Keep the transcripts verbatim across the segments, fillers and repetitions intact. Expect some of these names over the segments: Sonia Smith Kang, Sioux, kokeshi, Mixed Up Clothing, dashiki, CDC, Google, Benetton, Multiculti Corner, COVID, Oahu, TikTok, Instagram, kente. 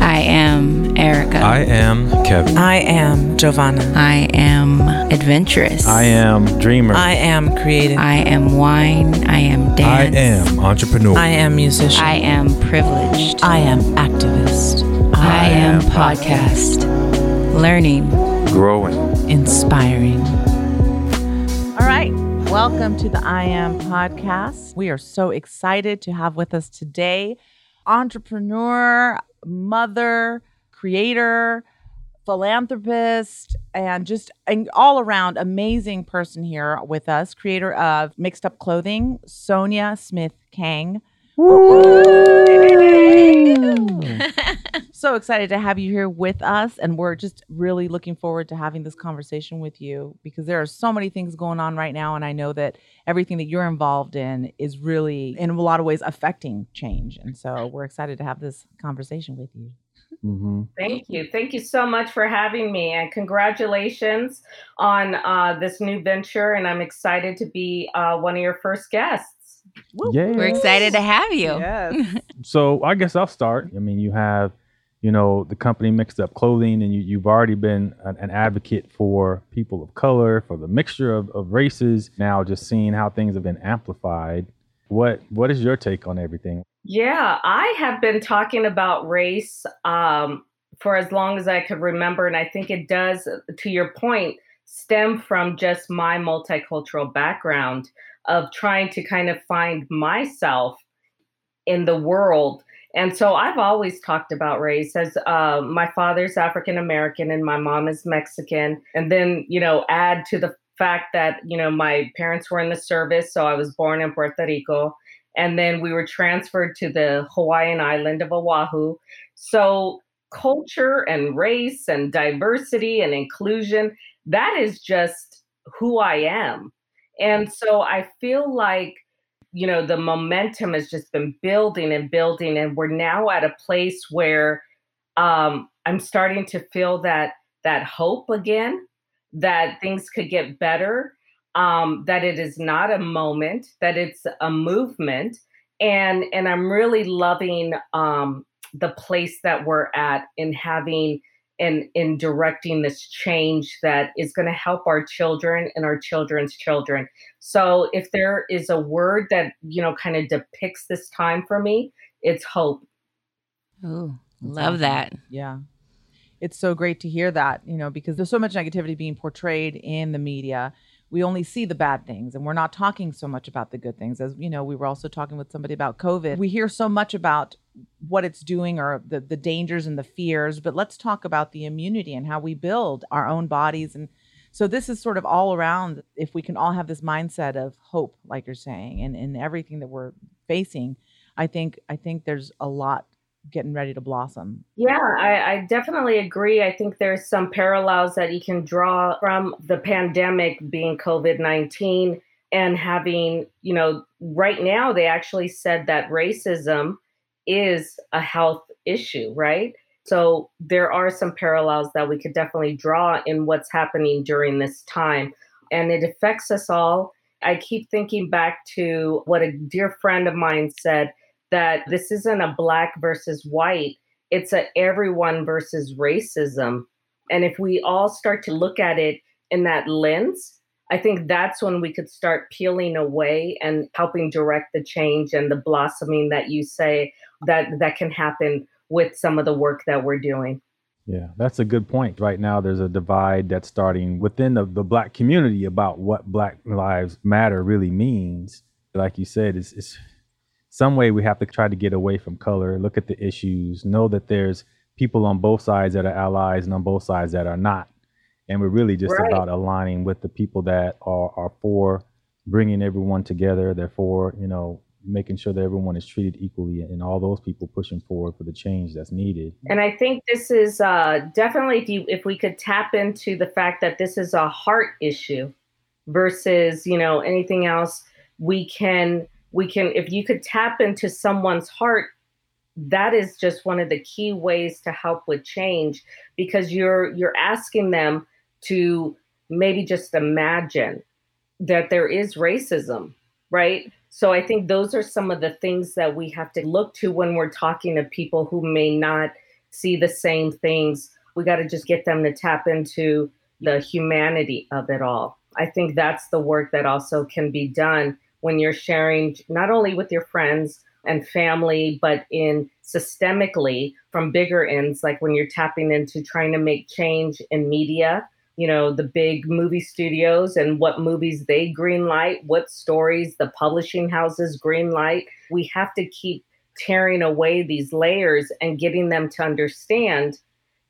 I am Erica. I am Kevin. I am Giovanna. I am adventurous. I am dreamer. I am creative. I am wine. I am dance. I am entrepreneur. I am musician. I am privileged. I am activist. I, I am, am podcast. podcast. Learning. Growing. Inspiring. All right. Welcome to the I Am Podcast. We are so excited to have with us today entrepreneur, mother, creator, philanthropist, and just an all-around amazing person here with us, creator of Mixed Up Clothing, Sonia Smith Kang. So excited to have you here with us, and we're just really looking forward to having this conversation with you because there are so many things going on right now, and I know that everything that you're involved in is really, in a lot of ways, affecting change, and so we're excited to have this conversation with you. Mm-hmm. Thank you. Thank you so much for having me, and congratulations on uh, this new venture, and I'm excited to be uh, one of your first guests. Yes. We're excited to have you. Yes. So I guess I'll start. I mean, you have, you know, the company Mixed Up Clothing, and you, you've already been an, an advocate for people of color, for the mixture of, of races. Now just seeing how things have been amplified. What What is your take on everything? Yeah, I have been talking about race um, for as long as I could remember. And I think it does, to your point, stem from just my multicultural background of trying to kind of find myself in the world. And so I've always talked about race as uh, my father's African-American and my mom is Mexican. And then, you know, add to the fact that, you know, my parents were in the service. So I was born in Puerto Rico. And then we were transferred to the Hawaiian island of Oahu. So culture and race and diversity and inclusion, that is just who I am. And so I feel like, you know, the momentum has just been building and building. And we're now at a place where um, I'm starting to feel that that hope again, that things could get better, um, that it is not a moment, that it's a movement. And, and I'm really loving um, the place that we're at in having and in directing this change that is going to help our children and our children's children. So if there is a word that, you know, kind of depicts this time for me, it's hope. Ooh, love that. Yeah. It's so great to hear that, you know, because there's so much negativity being portrayed in the media. We only see the bad things, and we're not talking so much about the good things. As you know, we were also talking with somebody about COVID. We hear so much about what it's doing or the, the dangers and the fears, but let's talk about the immunity and how we build our own bodies. And so this is sort of all around, if we can all have this mindset of hope, like you're saying, and, and everything that we're facing, I think, I think there's a lot getting ready to blossom. Yeah, I, I definitely agree. I think there's some parallels that you can draw from the pandemic being COVID nineteen and having, you know, right now they actually said that racism is a health issue, right? So there are some parallels that we could definitely draw in what's happening during this time. And it affects us all. I keep thinking back to what a dear friend of mine said, that this isn't a black versus white, it's a everyone versus racism. And if we all start to look at it in that lens, I think that's when we could start peeling away and helping direct the change and the blossoming that you say that that can happen with some of the work that we're doing. Yeah, that's a good point. Right now, there's a divide that's starting within the, the black community about what Black Lives Matter really means. Like you said, it's, it's some way we have to try to get away from color, look at the issues, know that there's people on both sides that are allies and on both sides that are not. And we're really just right. about aligning with the people that are, are for bringing everyone together. They're for, you know, making sure that everyone is treated equally, and all those people pushing forward for the change that's needed. And I think this is uh, definitely if you, if we could tap into the fact that this is a heart issue versus, you know, anything else, we can we can if you could tap into someone's heart. That is just one of the key ways to help with change, because you're you're asking them to maybe just imagine that there is racism, right? So I think those are some of the things that we have to look to when we're talking to people who may not see the same things. We got to just get them to tap into the humanity of it all. I think that's the work that also can be done when you're sharing, not only with your friends and family, but in systemically from bigger ends, like when you're tapping into trying to make change in media, you know, the big movie studios and what movies they greenlight, what stories the publishing houses greenlight. We have to keep tearing away these layers and getting them to understand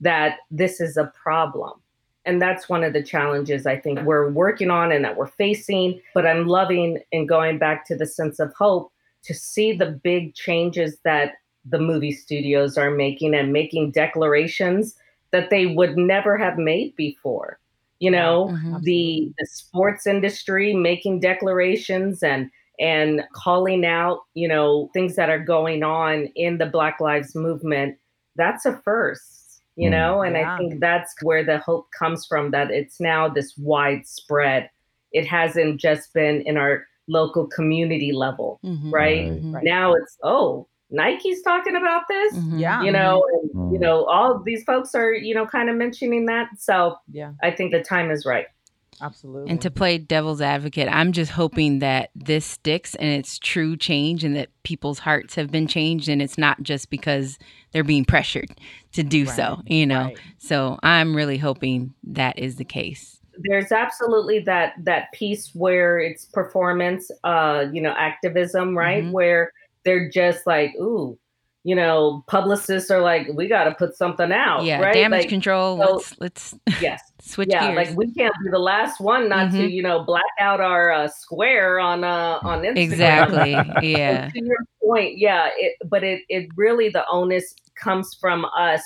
that this is a problem. And that's one of the challenges I think we're working on and that we're facing. But I'm loving and going back to the sense of hope to see the big changes that the movie studios are making and making declarations that they would never have made before. You know, mm-hmm. the, the sports industry making declarations and and calling out, you know, things that are going on in the Black Lives Movement. That's a first, you know, and yeah. I think that's where the hope comes from, that it's now this widespread. It hasn't just been in our local community level, mm-hmm. right? Mm-hmm. Now it's, oh, Nike's talking about this, mm-hmm. yeah, you know, and, mm-hmm. you know, all of these folks are, you know, kind of mentioning that. So yeah, I think the time is right. Absolutely. And to play devil's advocate, I'm just hoping that this sticks and it's true change and that people's hearts have been changed and it's not just because they're being pressured to do right. so, you know, right. So I'm really hoping that is the case. There's absolutely that, that piece where it's performance, uh, you know, activism, right? Mm-hmm. Where they're just like, ooh, you know, publicists are like, we got to put something out. Yeah, right? Damage like, control. So, let's let's yes. switch yeah, gears. Like we can't be the last one not mm-hmm. to, you know, black out our uh, square on uh, on Instagram. Exactly. Yeah. To your point, yeah. It, but it it really the onus comes from us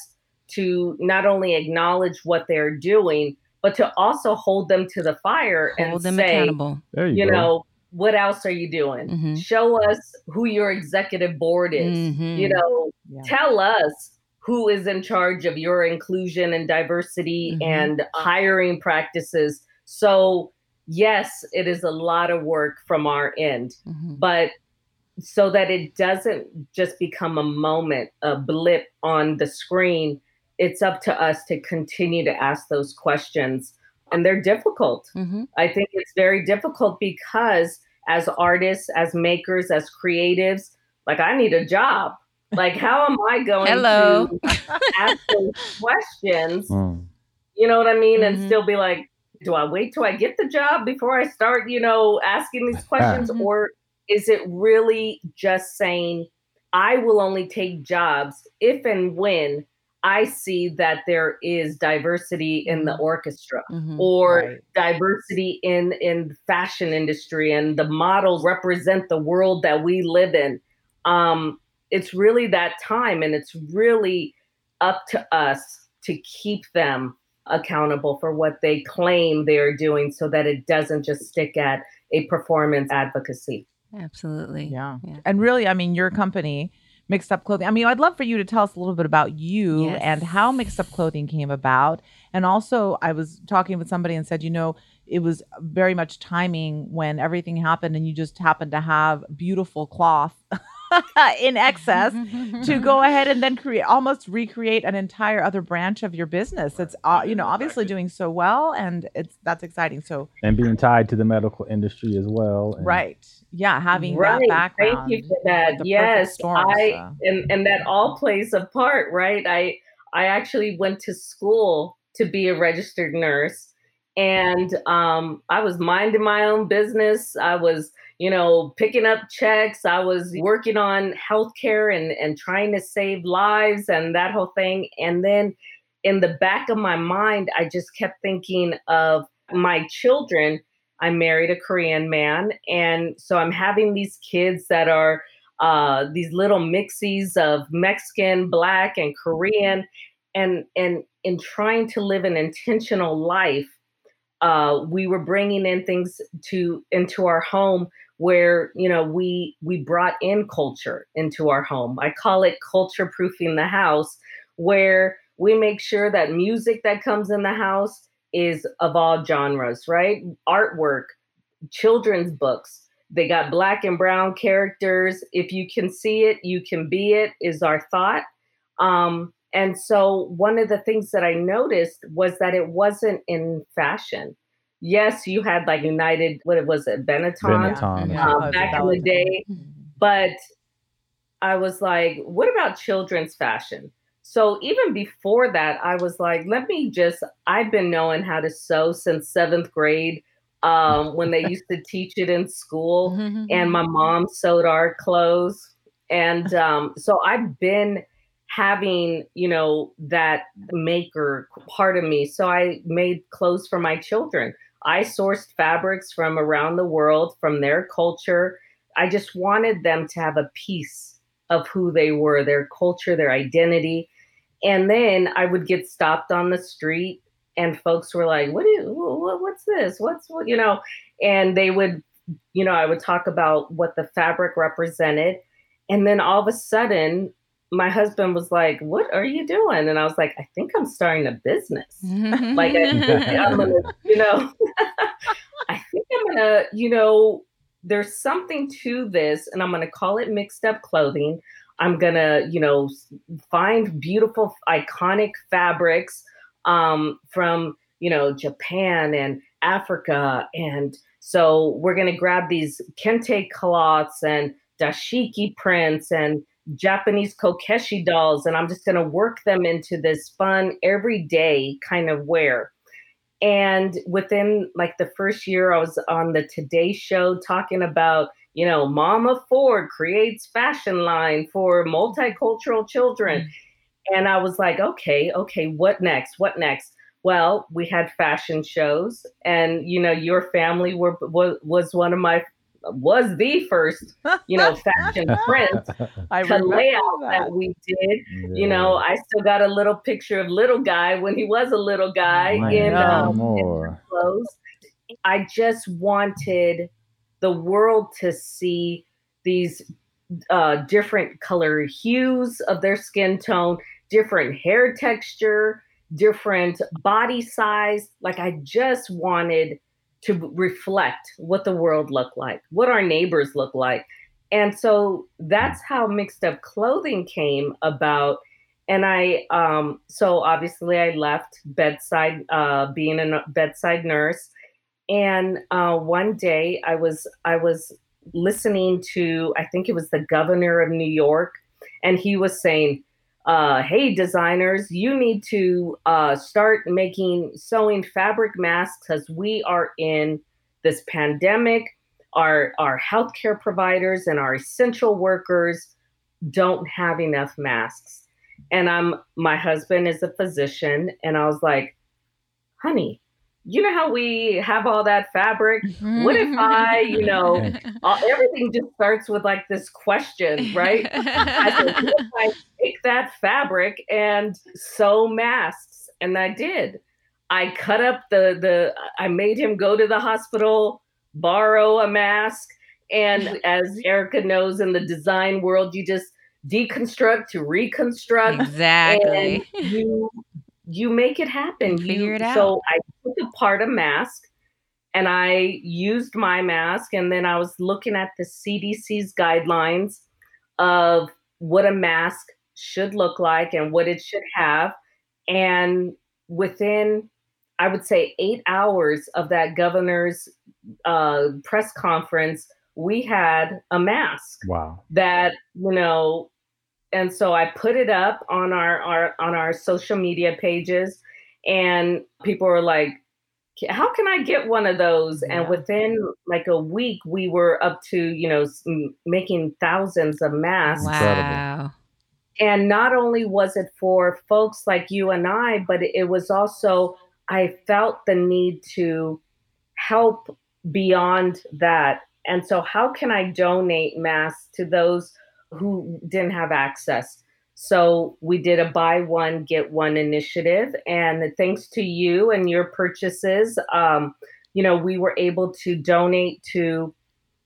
to not only acknowledge what they're doing, but to also hold them to the fire hold and hold them say, accountable. There you, you go. know. What else are you doing? Mm-hmm. Show us who your executive board is. Mm-hmm. You know, yeah. tell us who is in charge of your inclusion and diversity mm-hmm. and hiring practices. So yes, it is a lot of work from our end, mm-hmm. but so that it doesn't just become a moment, a blip on the screen, it's up to us to continue to ask those questions. And they're difficult. Mm-hmm. I think it's very difficult because as artists, as makers, as creatives, like I need a job. Like, how am I going Hello. to ask those questions? Mm. You know what I mean? Mm-hmm. And still be like, do I wait till I get the job before I start, you know, asking these questions? Mm-hmm. Or is it really just saying, I will only take jobs if and when I see that there is diversity in the orchestra mm-hmm, or right. diversity in, in the fashion industry and the models represent the world that we live in. Um, it's really that time and it's really up to us to keep them accountable for what they claim they are doing so that it doesn't just stick at a performance advocacy. Absolutely. Yeah. yeah. And really, I mean, your company, Mixed Up Clothing. I mean, I'd love for you to tell us a little bit about you yes. and how Mixed Up Clothing came about. And also, I was talking with somebody and said, you know, it was very much timing when everything happened and you just happened to have beautiful cloth in excess to go ahead and then create, almost recreate an entire other branch of your business. It's, uh, you know, obviously doing so well and it's, that's exciting. So, and being tied to the medical industry as well. And- right. Yeah. Having right. that background. Thank you for that. Yes. Storm, I, so. and, and that all plays a part, right? I, I actually went to school to be a registered nurse and, um, I was minding my own business. I was, you know, picking up checks. I was working on healthcare and, and trying to save lives and that whole thing. And then in the back of my mind, I just kept thinking of my children. I married a Korean man. And so I'm having these kids that are uh, these little mixies of Mexican, Black, and Korean. And and in trying to live an intentional life, uh, we were bringing in things to into our home where, you know, we we brought in culture into our home. I call it culture proofing the house, where we make sure that music that comes in the house is of all genres, right? Artwork, children's books, They got black and brown characters. If you can see it, you can be it is our thought. Um, and so one of the things that I noticed was that it wasn't in fashion. Yes, you had like United, what was it, Benetton, Benetton. Yeah. Uh, yeah. back in the day. But I was like, what about children's fashion? So even before that, I was like, let me just, I've been knowing how to sew since seventh grade. Um, when they used to teach it in school, mm-hmm. and my mom sewed our clothes. And um, so I've been having, you know, that maker part of me. So I made clothes for my children. I sourced fabrics from around the world, from their culture. I just wanted them to have a piece of who they were, their culture, their identity. And then I would get stopped on the street. And folks were like, what is, what, what's this? What's, what, you know, and they would, you know, I would talk about what the fabric represented. And then all of a sudden, my husband was like, what are you doing? And I was like, I think I'm starting a business. Like, I, I'm gonna, you know, I think I'm going to, you know, there's something to this, and I'm going to call it Mixed Up Clothing. I'm going to, you know, find beautiful, iconic fabrics. Um, from, you know, Japan and Africa. And so we're going to grab these kente cloths and dashiki prints and Japanese kokeshi dolls. And I'm just going to work them into this fun everyday kind of wear. And within like the first year, I was on the Today Show talking about, you know, Mama Ford creates fashion line for multicultural children. Mm-hmm. And I was like, okay, okay, what next? What next? Well, we had fashion shows, and you know, your family were was, was one of my was the first, you know, fashion print to layout that. that we did. Yeah. You know, I still got a little picture of little guy when he was a little guy oh in, um, in clothes. I just wanted the world to see these uh, different color hues of their skin tone, different hair texture, different body size. Like I just wanted to reflect what the world looked like, what our neighbors look like. And so that's how Mixed Up Clothing came about. And I, um, so obviously I left bedside, uh, being a bedside nurse. And, uh, one day I was, I was listening to, I think it was the governor of New York. And he was saying, Uh, hey, designers, you need to uh, start making sewing fabric masks because we are in this pandemic. Our, our healthcare providers and our essential workers don't have enough masks. And I'm, my husband is a physician. And I was like, honey, you know how we have all that fabric? What if I, you know, all, everything just starts with like this question, right? I said, what if I take that fabric and sew masks? And I did. I cut up the, the, I made him go to the hospital, borrow a mask. And as Erica knows, in the design world, you just deconstruct to reconstruct. Exactly. And you, you make it happen. Figure you, it out. So I took apart a mask and I used my mask. And then I was looking at the C D C's guidelines of what a mask should look like and what it should have. And within, I would say, eight hours of that governor's uh, press conference, we had a mask. Wow. That, you know, and so I put it up on our, our on our social media pages, and people were like, how can I get one of those? Yeah. And within like a week, we were up to, you know, making thousands of masks. Wow. And not only was it for folks like you and I, but it was also, I felt the need to help beyond that. And so how can I donate masks to those who didn't have access? So we did a buy one, get one initiative. And thanks to you and your purchases, um, you know, we were able to donate to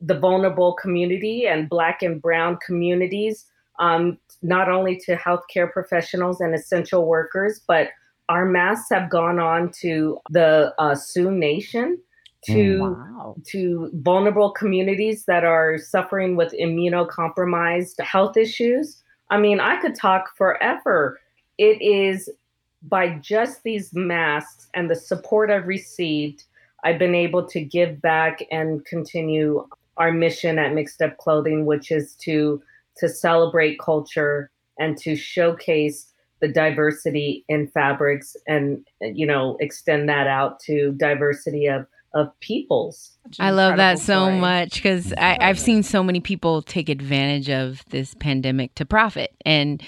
the vulnerable community and Black and brown communities, um, not only to healthcare professionals and essential workers, but our masks have gone on to the uh, Sioux Nation. to wow. to vulnerable communities that are suffering with immunocompromised health issues. I mean, I could talk forever. It is by just these masks and the support I've received, I've been able to give back and continue our mission at Mixed Up Clothing, which is to to celebrate culture and to showcase the diversity in fabrics and, you know, extend that out to diversity of of peoples. I love that so story. much because I've seen so many people take advantage of this pandemic to profit. And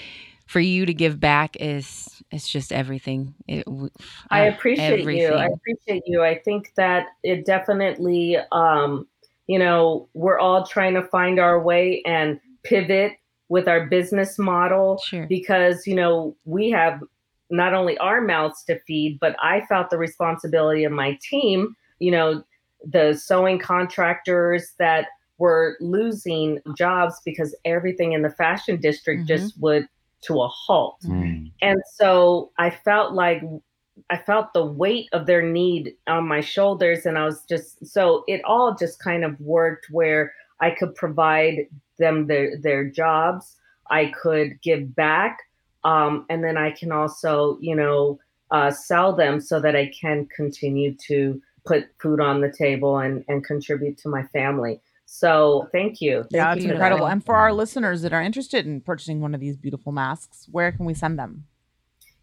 for you to give back is, it's just everything. It, uh, I appreciate everything. you. I appreciate you. I think that it definitely, um, you know, we're all trying to find our way and pivot with our business model, sure. because, you know, we have not only our mouths to feed, but I felt the responsibility of my team, you know, the sewing contractors that were losing jobs because everything in the fashion district mm-hmm. just would to a halt. Mm-hmm. And so I felt like I felt the weight of their need on my shoulders. And I was just, so it all just kind of worked where I could provide them their, their jobs, I could give back, um, and then I can also, you know, uh, sell them so that I can continue to put food on the table and, and contribute to my family. So thank you. Thank yeah, it's incredible. And for our listeners that are interested in purchasing one of these beautiful masks, where can we send them?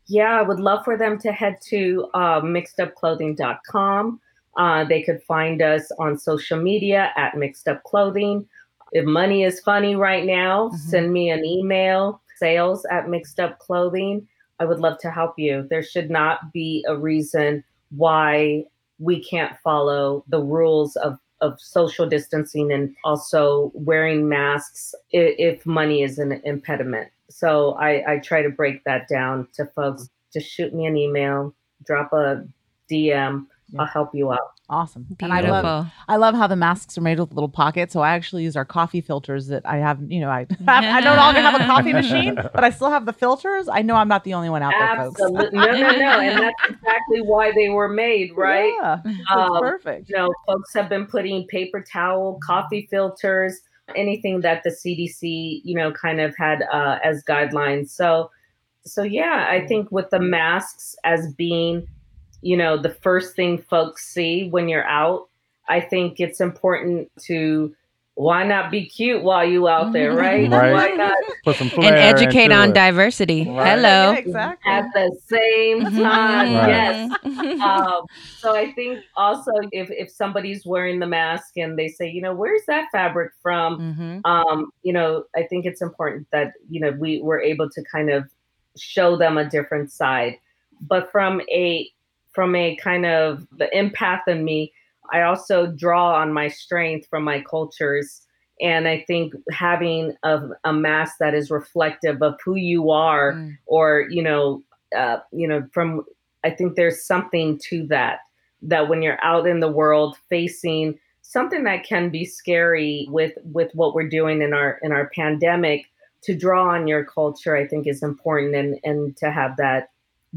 Yeah, I would love for them to head to uh, mixed up clothing dot com. Uh, they could find us on social media at Mixed Up Clothing. If money is funny right now, mm-hmm. send me an email, sales at Mixed Up Clothing. I would love to help you. There should not be a reason why we can't follow the rules of, of social distancing and also wearing masks if, if money is an impediment. So I, I try to break that down to folks. Just shoot me an email, drop a D M. Yeah. I'll help you out. Awesome. Beautiful. And I love, I love how the masks are made with little pockets. So I actually use our coffee filters that I have, you know, I I no longer have a coffee machine, but I still have the filters. I know I'm not the only one out there, Absolutely. folks. No, no, no. And that's exactly why they were made, right? Yeah, that's um, perfect. You know, folks have been putting paper towel, coffee filters, anything that the C D C, you know, kind of had uh, as guidelines. So, so yeah, I think with the masks as being, you know, the first thing folks see when you're out, I think it's important to, why not be cute while you out there, right? right. Why not? Put some flair and educate on it. Diversity. Right. Hello. Yeah, exactly. At the same time, right. yes. Um, so I think also if, if somebody's wearing the mask and they say, you know, where's that fabric from? Mm-hmm. Um, you know, I think it's important that, you know, we were able to kind of show them a different side. But from a From a kind of the empath in me, I also draw on my strength from my cultures. And I think having a, a mask that is reflective of who you are mm. or, you know, uh, you know, from, I think there's something to that, that when you're out in the world facing something that can be scary with, with what we're doing in our, in our pandemic, to draw on your culture, I think is important, and, and to have that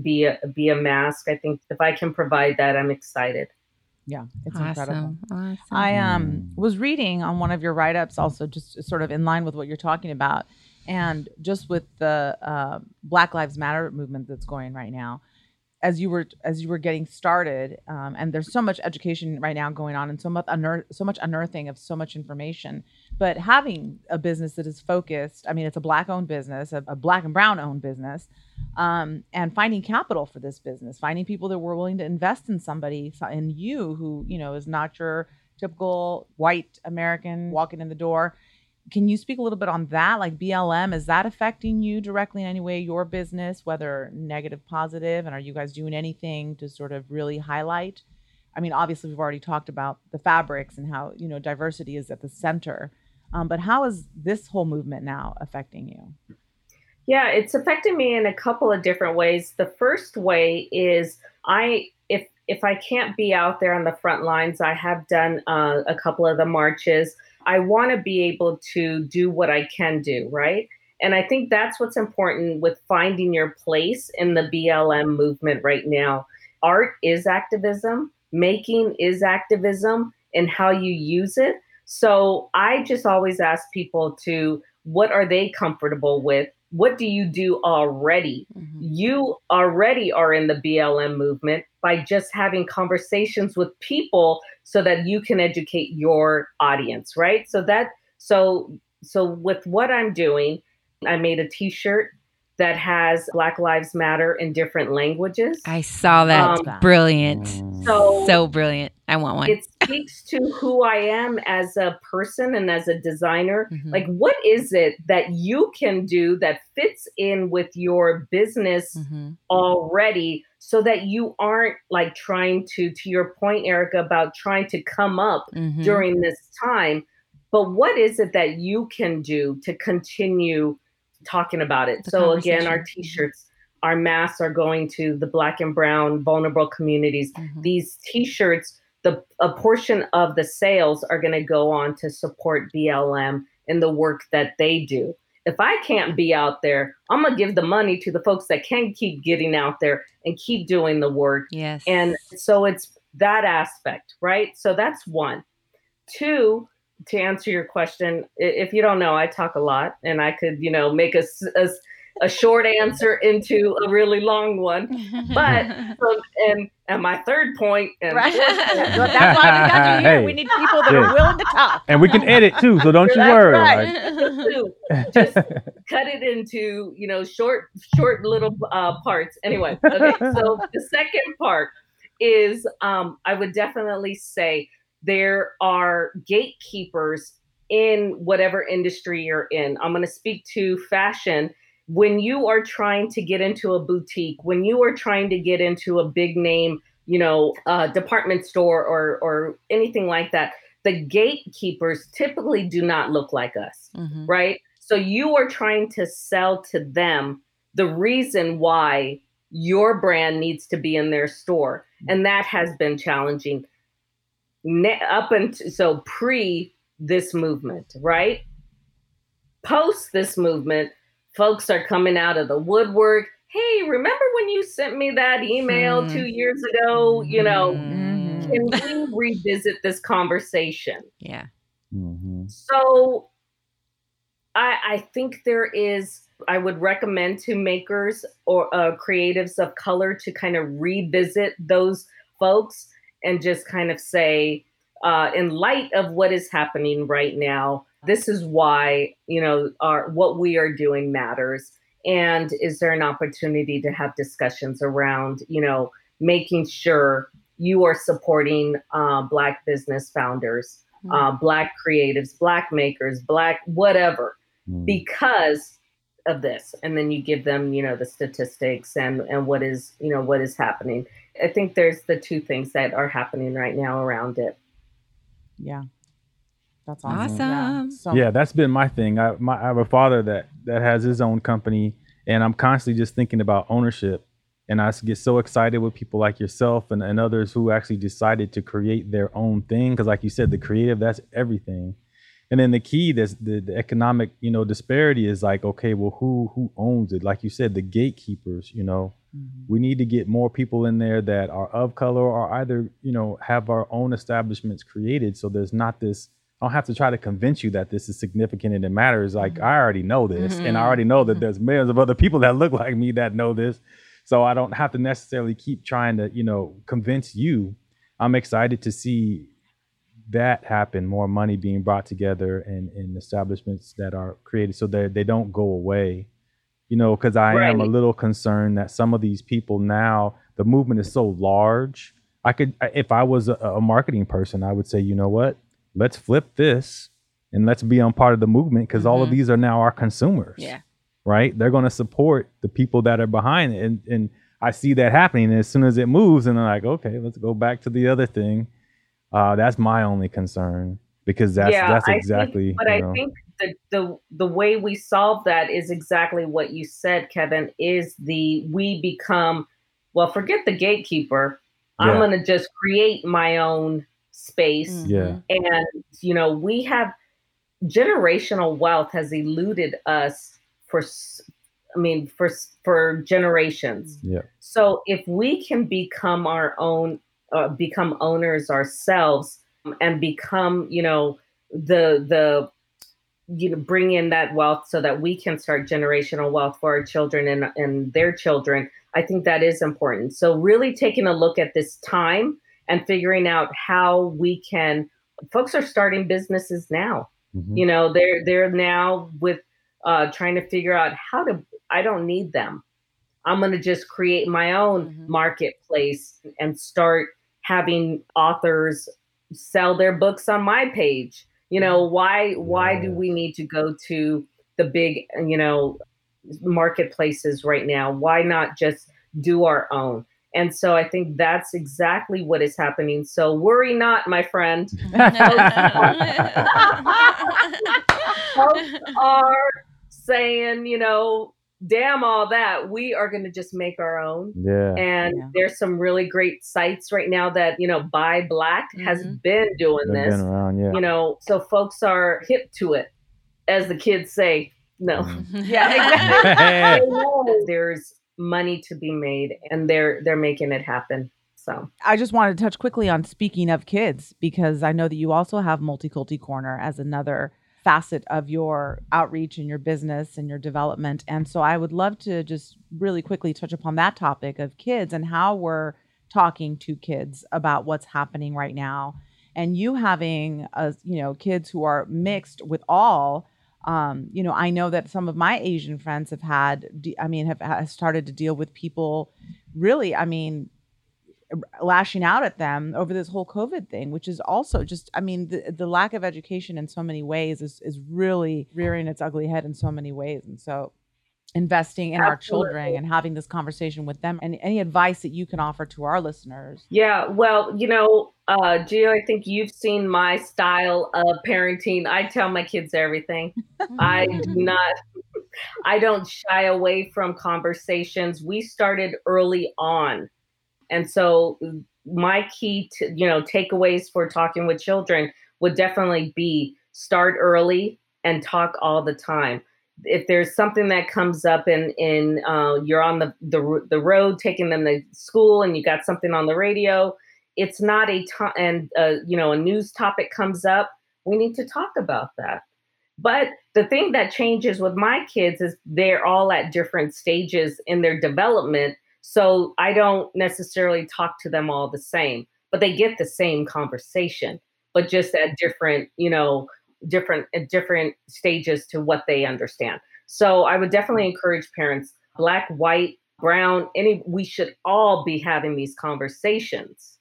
be a, be a mask. I think if I can provide that, I'm excited. Yeah, it's awesome. Incredible. Awesome. I um was reading on one of your write-ups also, just sort of in line with what you're talking about, and just with the uh, Black Lives Matter movement that's going right now, as you were as you were getting started, um, and there's so much education right now going on, and so much unearth, so much unearthing of so much information. But having a business that is focused, I mean, it's a Black-owned business, a, a Black and Brown-owned business, um, and finding capital for this business, finding people that were willing to invest in somebody, in you, who, you know, is not your typical white American walking in the door. Can you speak a little bit on that? Like B L M, is that affecting you directly in any way, your business, whether negative, positive? And are you guys doing anything to sort of really highlight? I mean, obviously, we've already talked about the fabrics and how, you know, diversity is at the center. Um, but how is this whole movement now affecting you? Yeah, it's affecting me in a couple of different ways. The first way is I, if if I can't be out there on the front lines, I have done uh, a couple of the marches. I want to be able to do what I can do, right? And I think that's what's important with finding your place in the B L M movement right now. Art is activism. making is activism and how you use it. So I just always ask people to, what are they comfortable with? What do you do already? Mm-hmm. You already are in the B L M movement by just having conversations with people so that you can educate your audience, right? So that, so, so with what I'm doing, I made a t-shirt that has Black Lives Matter in different languages. I saw that. Um, brilliant. So, so brilliant. I want one. It speaks to who I am as a person and as a designer. Mm-hmm. Like, what is it that you can do that fits in with your business mm-hmm. already, so that you aren't like trying to, to your point, Erica, about trying to come up mm-hmm. during this time. But what is it that you can do to continue talking about it? The so again, our t-shirts, our masks are going to the Black and brown vulnerable communities. Mm-hmm. These t-shirts, the a portion of the sales are going to go on to support B L M and the work that they do. If I can't be out there, I'm going to give the money to the folks that can keep getting out there and keep doing the work. Yes. And so it's that aspect, right? So that's one. Two, to answer your question, if you don't know, I talk a lot, and I could, you know, make a, a, a short answer into a really long one. But, so, and, and my third point, and right. fourth point, well, that's why we got you here. Hey. We need people that yeah. are willing to talk. And we can edit too, so don't you worry. Right. Right. Just cut it into, you know, short, short little uh, parts. Anyway, okay. So the second part is, um, I would definitely say, there are gatekeepers in whatever industry you're in. I'm going to speak to fashion. When you are trying to get into a boutique, when you are trying to get into a big name, you know, uh, department store or or anything like that, the gatekeepers typically do not look like us, mm-hmm. right? So you are trying to sell to them the reason why your brand needs to be in their store. And that has been challenging. Up until so pre this movement, right? Post this movement, folks are coming out of the woodwork. Hey, remember when you sent me that email mm. two years ago? You know, mm. can we revisit this conversation? Yeah. Mm-hmm. So I, I think there is, I would recommend to makers or uh, creatives of color to kind of revisit those folks and just kind of say, uh, in light of what is happening right now, this is why, you know, our, what we are doing matters. And is there an opportunity to have discussions around, you know, making sure you are supporting uh, Black business founders, mm-hmm. uh, Black creatives, Black makers, Black whatever, mm-hmm. because of this. And then you give them, you know, the statistics and, and what is, you know, what is happening. I think there's the two things that are happening right now around it. Yeah. That's awesome. awesome. Yeah. So- yeah, that's been my thing. I, my, I have a father that, that has his own company, and I'm constantly just thinking about ownership. And I get so excited with people like yourself and, and others who actually decided to create their own thing. Cause like you said, the creative, that's everything. And then the key, that's the, the economic, you know, disparity is like, okay, well, who who owns it? Like you said, the gatekeepers, you know, mm-hmm. we need to get more people in there that are of color or either, you know, have our own establishments created. So there's not this, I don't have to try to convince you that this is significant and it matters. Like, mm-hmm. I already know this mm-hmm. and I already know that there's millions of other people that look like me that know this. So I don't have to necessarily keep trying to, you know, convince you. I'm excited to see that happen, more money being brought together and in establishments that are created so that they don't go away, you know, because I right. am a little concerned that some of these people now, the movement is so large. I could, if I was a, a marketing person, I would say, you know what, let's flip this and let's be on part of the movement because mm-hmm. all of these are now our consumers, yeah. right? They're going to support the people that are behind it. And, and I see that happening. And as soon as it moves and I'm like, okay, let's go back to the other thing. Uh, that's my only concern because that's yeah, that's exactly. I think, but you know. I think the, the the way we solve that is exactly what you said, Kevin. Is the we become well, forget the gatekeeper. Yeah. I'm gonna just create my own space. Yeah, and you know we have generational wealth has eluded us for. I mean for for generations. Yeah. So if we can become our own uh, become owners ourselves and become, you know, the, the, you know, bring in that wealth so that we can start generational wealth for our children and, and their children. I think that is important. So really taking a look at this time and figuring out how we can, folks are starting businesses now, mm-hmm. you know, they're, they're now with uh, trying to figure out how to, I don't need them. I'm going to just create my own mm-hmm. marketplace and start having authors sell their books on my page. You know, why, why do we need to go to the big, you know, marketplaces right now? Why not just do our own? And so I think that's exactly what is happening. So worry not, my friend. Folks are saying, you know, damn all that. We are going to just make our own. Yeah. And yeah. there's some really great sites right now that, you know, Buy Black mm-hmm. has been doing They've this, been around, yeah. you know, so folks are hip to it, as the kids say. No. Mm-hmm. Yeah. There's money to be made and they're, they're making it happen. So I just wanted to touch quickly on, speaking of kids, because I know that you also have Multiculti Corner as another facet of your outreach and your business and your development. And so I would love to just really quickly touch upon that topic of kids and how we're talking to kids about what's happening right now. And you having, a, you know, kids who are mixed with all, um, you know, I know that some of my Asian friends have had, I mean, have, have started to deal with people really, I mean, lashing out at them over this whole COVID thing, which is also just, I mean, the, the lack of education in so many ways is, is really rearing its ugly head in so many ways. And so investing in Absolutely. Our children and having this conversation with them, and any advice that you can offer to our listeners. Yeah, well, you know, uh, Gio, I think you've seen my style of parenting. I tell my kids everything. I do not, I don't shy away from conversations. We started early on. And so my key to, you know, takeaways for talking with children would definitely be start early and talk all the time. If there's something that comes up and in, in, uh, you're on the, the the road taking them to school and you got something on the radio, it's not a time to- and, uh, you know, a news topic comes up. We need to talk about that. But the thing that changes with my kids is they're all at different stages in their development. So I don't necessarily talk to them all the same, but they get the same conversation, but just at different, you know, different at different stages to what they understand. So I would definitely encourage parents, black, white, brown, any, we should all be having these conversations.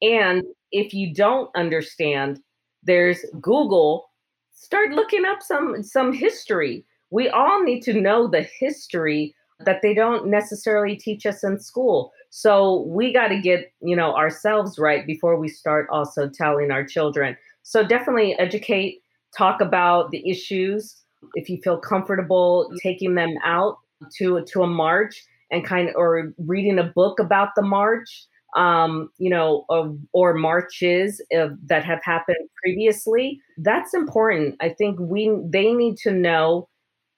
And if you don't understand, there's Google, start looking up some, some history. We all need to know the history that they don't necessarily teach us in school. So we got to get, you know, ourselves right before we start also telling our children. So definitely educate, talk about the issues. If you feel comfortable taking them out to, to a march and kind of, or reading a book about the march, um, you know, or, or marches of, that have happened previously, that's important. I think we, they need to know,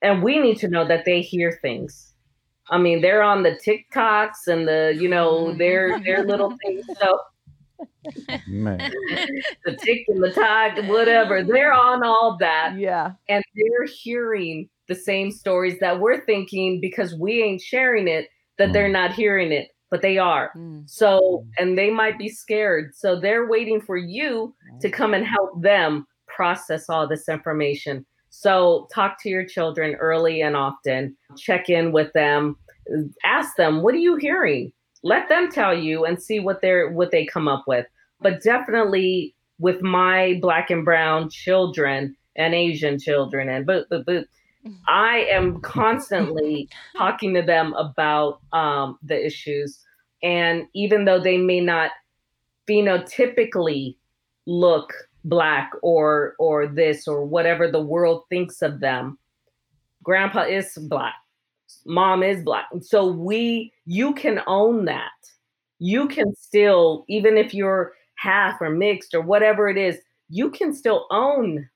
and we need to know that they hear things. I mean, they're on the TikToks and the, you know, their their little things. So Man. the tick and the tag, whatever, they're on all that. Yeah. And they're hearing the same stories that we're thinking, because we ain't sharing it, that mm. they're not hearing it, but they are. Mm. So, and they might be scared. So they're waiting for you to come and help them process all this information. So talk to your children early and often, check in with them, ask them, what are you hearing? Let them tell you and see what they're, what they come up with. But definitely with my black and brown children and Asian children and boo, boo, boo, I am constantly talking to them about um, the issues. And even though they may not phenotypically look black or or this or whatever the world thinks of them, grandpa is black, mom is black. So we, you can own that. You can still, even if you're half or mixed or whatever it is, you can still own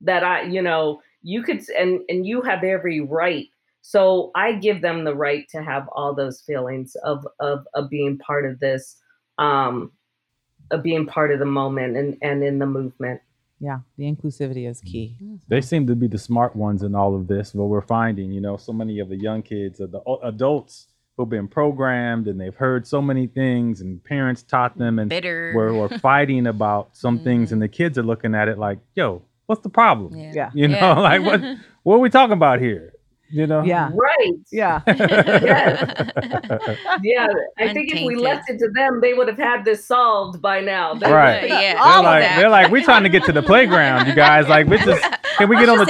that. I, you know, you could, and and you have every right. So I give them the right to have all those feelings of of, of being part of this. Um, of being part of the moment and, and in the movement. Yeah, the inclusivity is key. They seem to be the smart ones in all of this, but we're finding, you know, so many of the young kids or the adults who've been programmed and they've heard so many things and parents taught them and Bitter. We're, we're fighting about some mm. things, and the kids are looking at it like, yo, what's the problem? Yeah. yeah. You know, yeah. like what, what are we talking about here? You know? Yeah. Right. Yeah. yes. Yeah. I Untainted. think if we left it to them, they would have had this solved by now. They right. Yeah. They're like, they're like, we're trying to get to the playground, you guys. Like, we just can we I'll get on the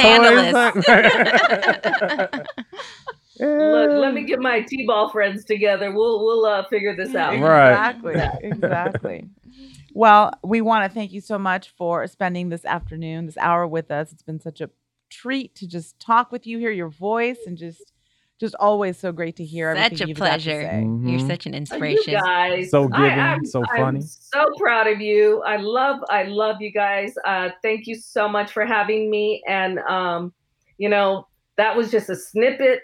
toys? Look, let me get my T-ball friends together. We'll we'll uh, figure this out. Exactly. Right. Exactly. Well, we want to thank you so much for spending this afternoon, this hour with us. It's been such a treat to just talk with you, hear your voice, and just just always so great to hear everything. Such a pleasure. Mm-hmm. You're such an inspiration. You guys, so giving, I, I'm, so funny. I'm so proud of you. I love, I love you guys. Uh, thank you so much for having me. And um, you know, that was just a snippet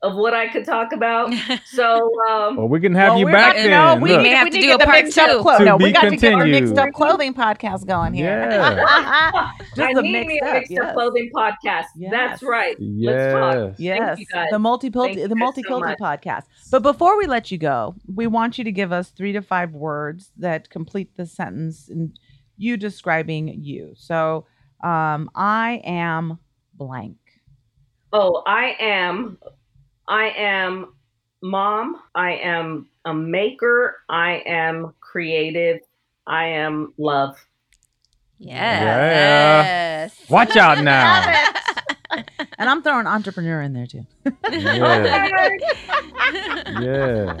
of what I could talk about. So um well, we can have well, you back not, then. No, we, Look, may have we to do a part two. Clo- no, we got continued. to get our Mixed Up Clothing podcast going here. Yeah. Just I the need mixed me a Mixed Up, up yes. Clothing podcast. Yes. That's right. Yes. Let's talk. Yes. Thank you guys. The Multiculti the Multiculti so podcast. But before we let you go, we want you to give us three to five words that complete the sentence in you describing you. So um I am blank. Oh, I am I am mom, I am a maker, I am creative, I am love. Yes. yes. Watch out now. And I'm throwing entrepreneur in there too. Yeah. yeah.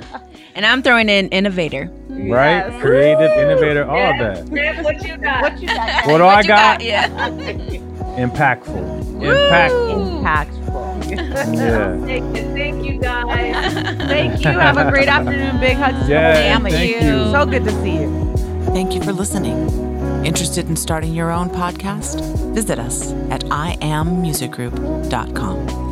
And I'm throwing in innovator. Right? Yes. Creative, Woo! innovator, all yes. that. Yes. What you got? What you got? What do what I got? got? Yeah. Impactful. Woo! Impactful. Impactful. Yeah. Thank you guys. Thank you. Have a great afternoon. Big hugs to yeah, the family. Thank you. So good to see you. Thank you for listening. Interested in starting your own podcast? Visit us at i am music group dot com.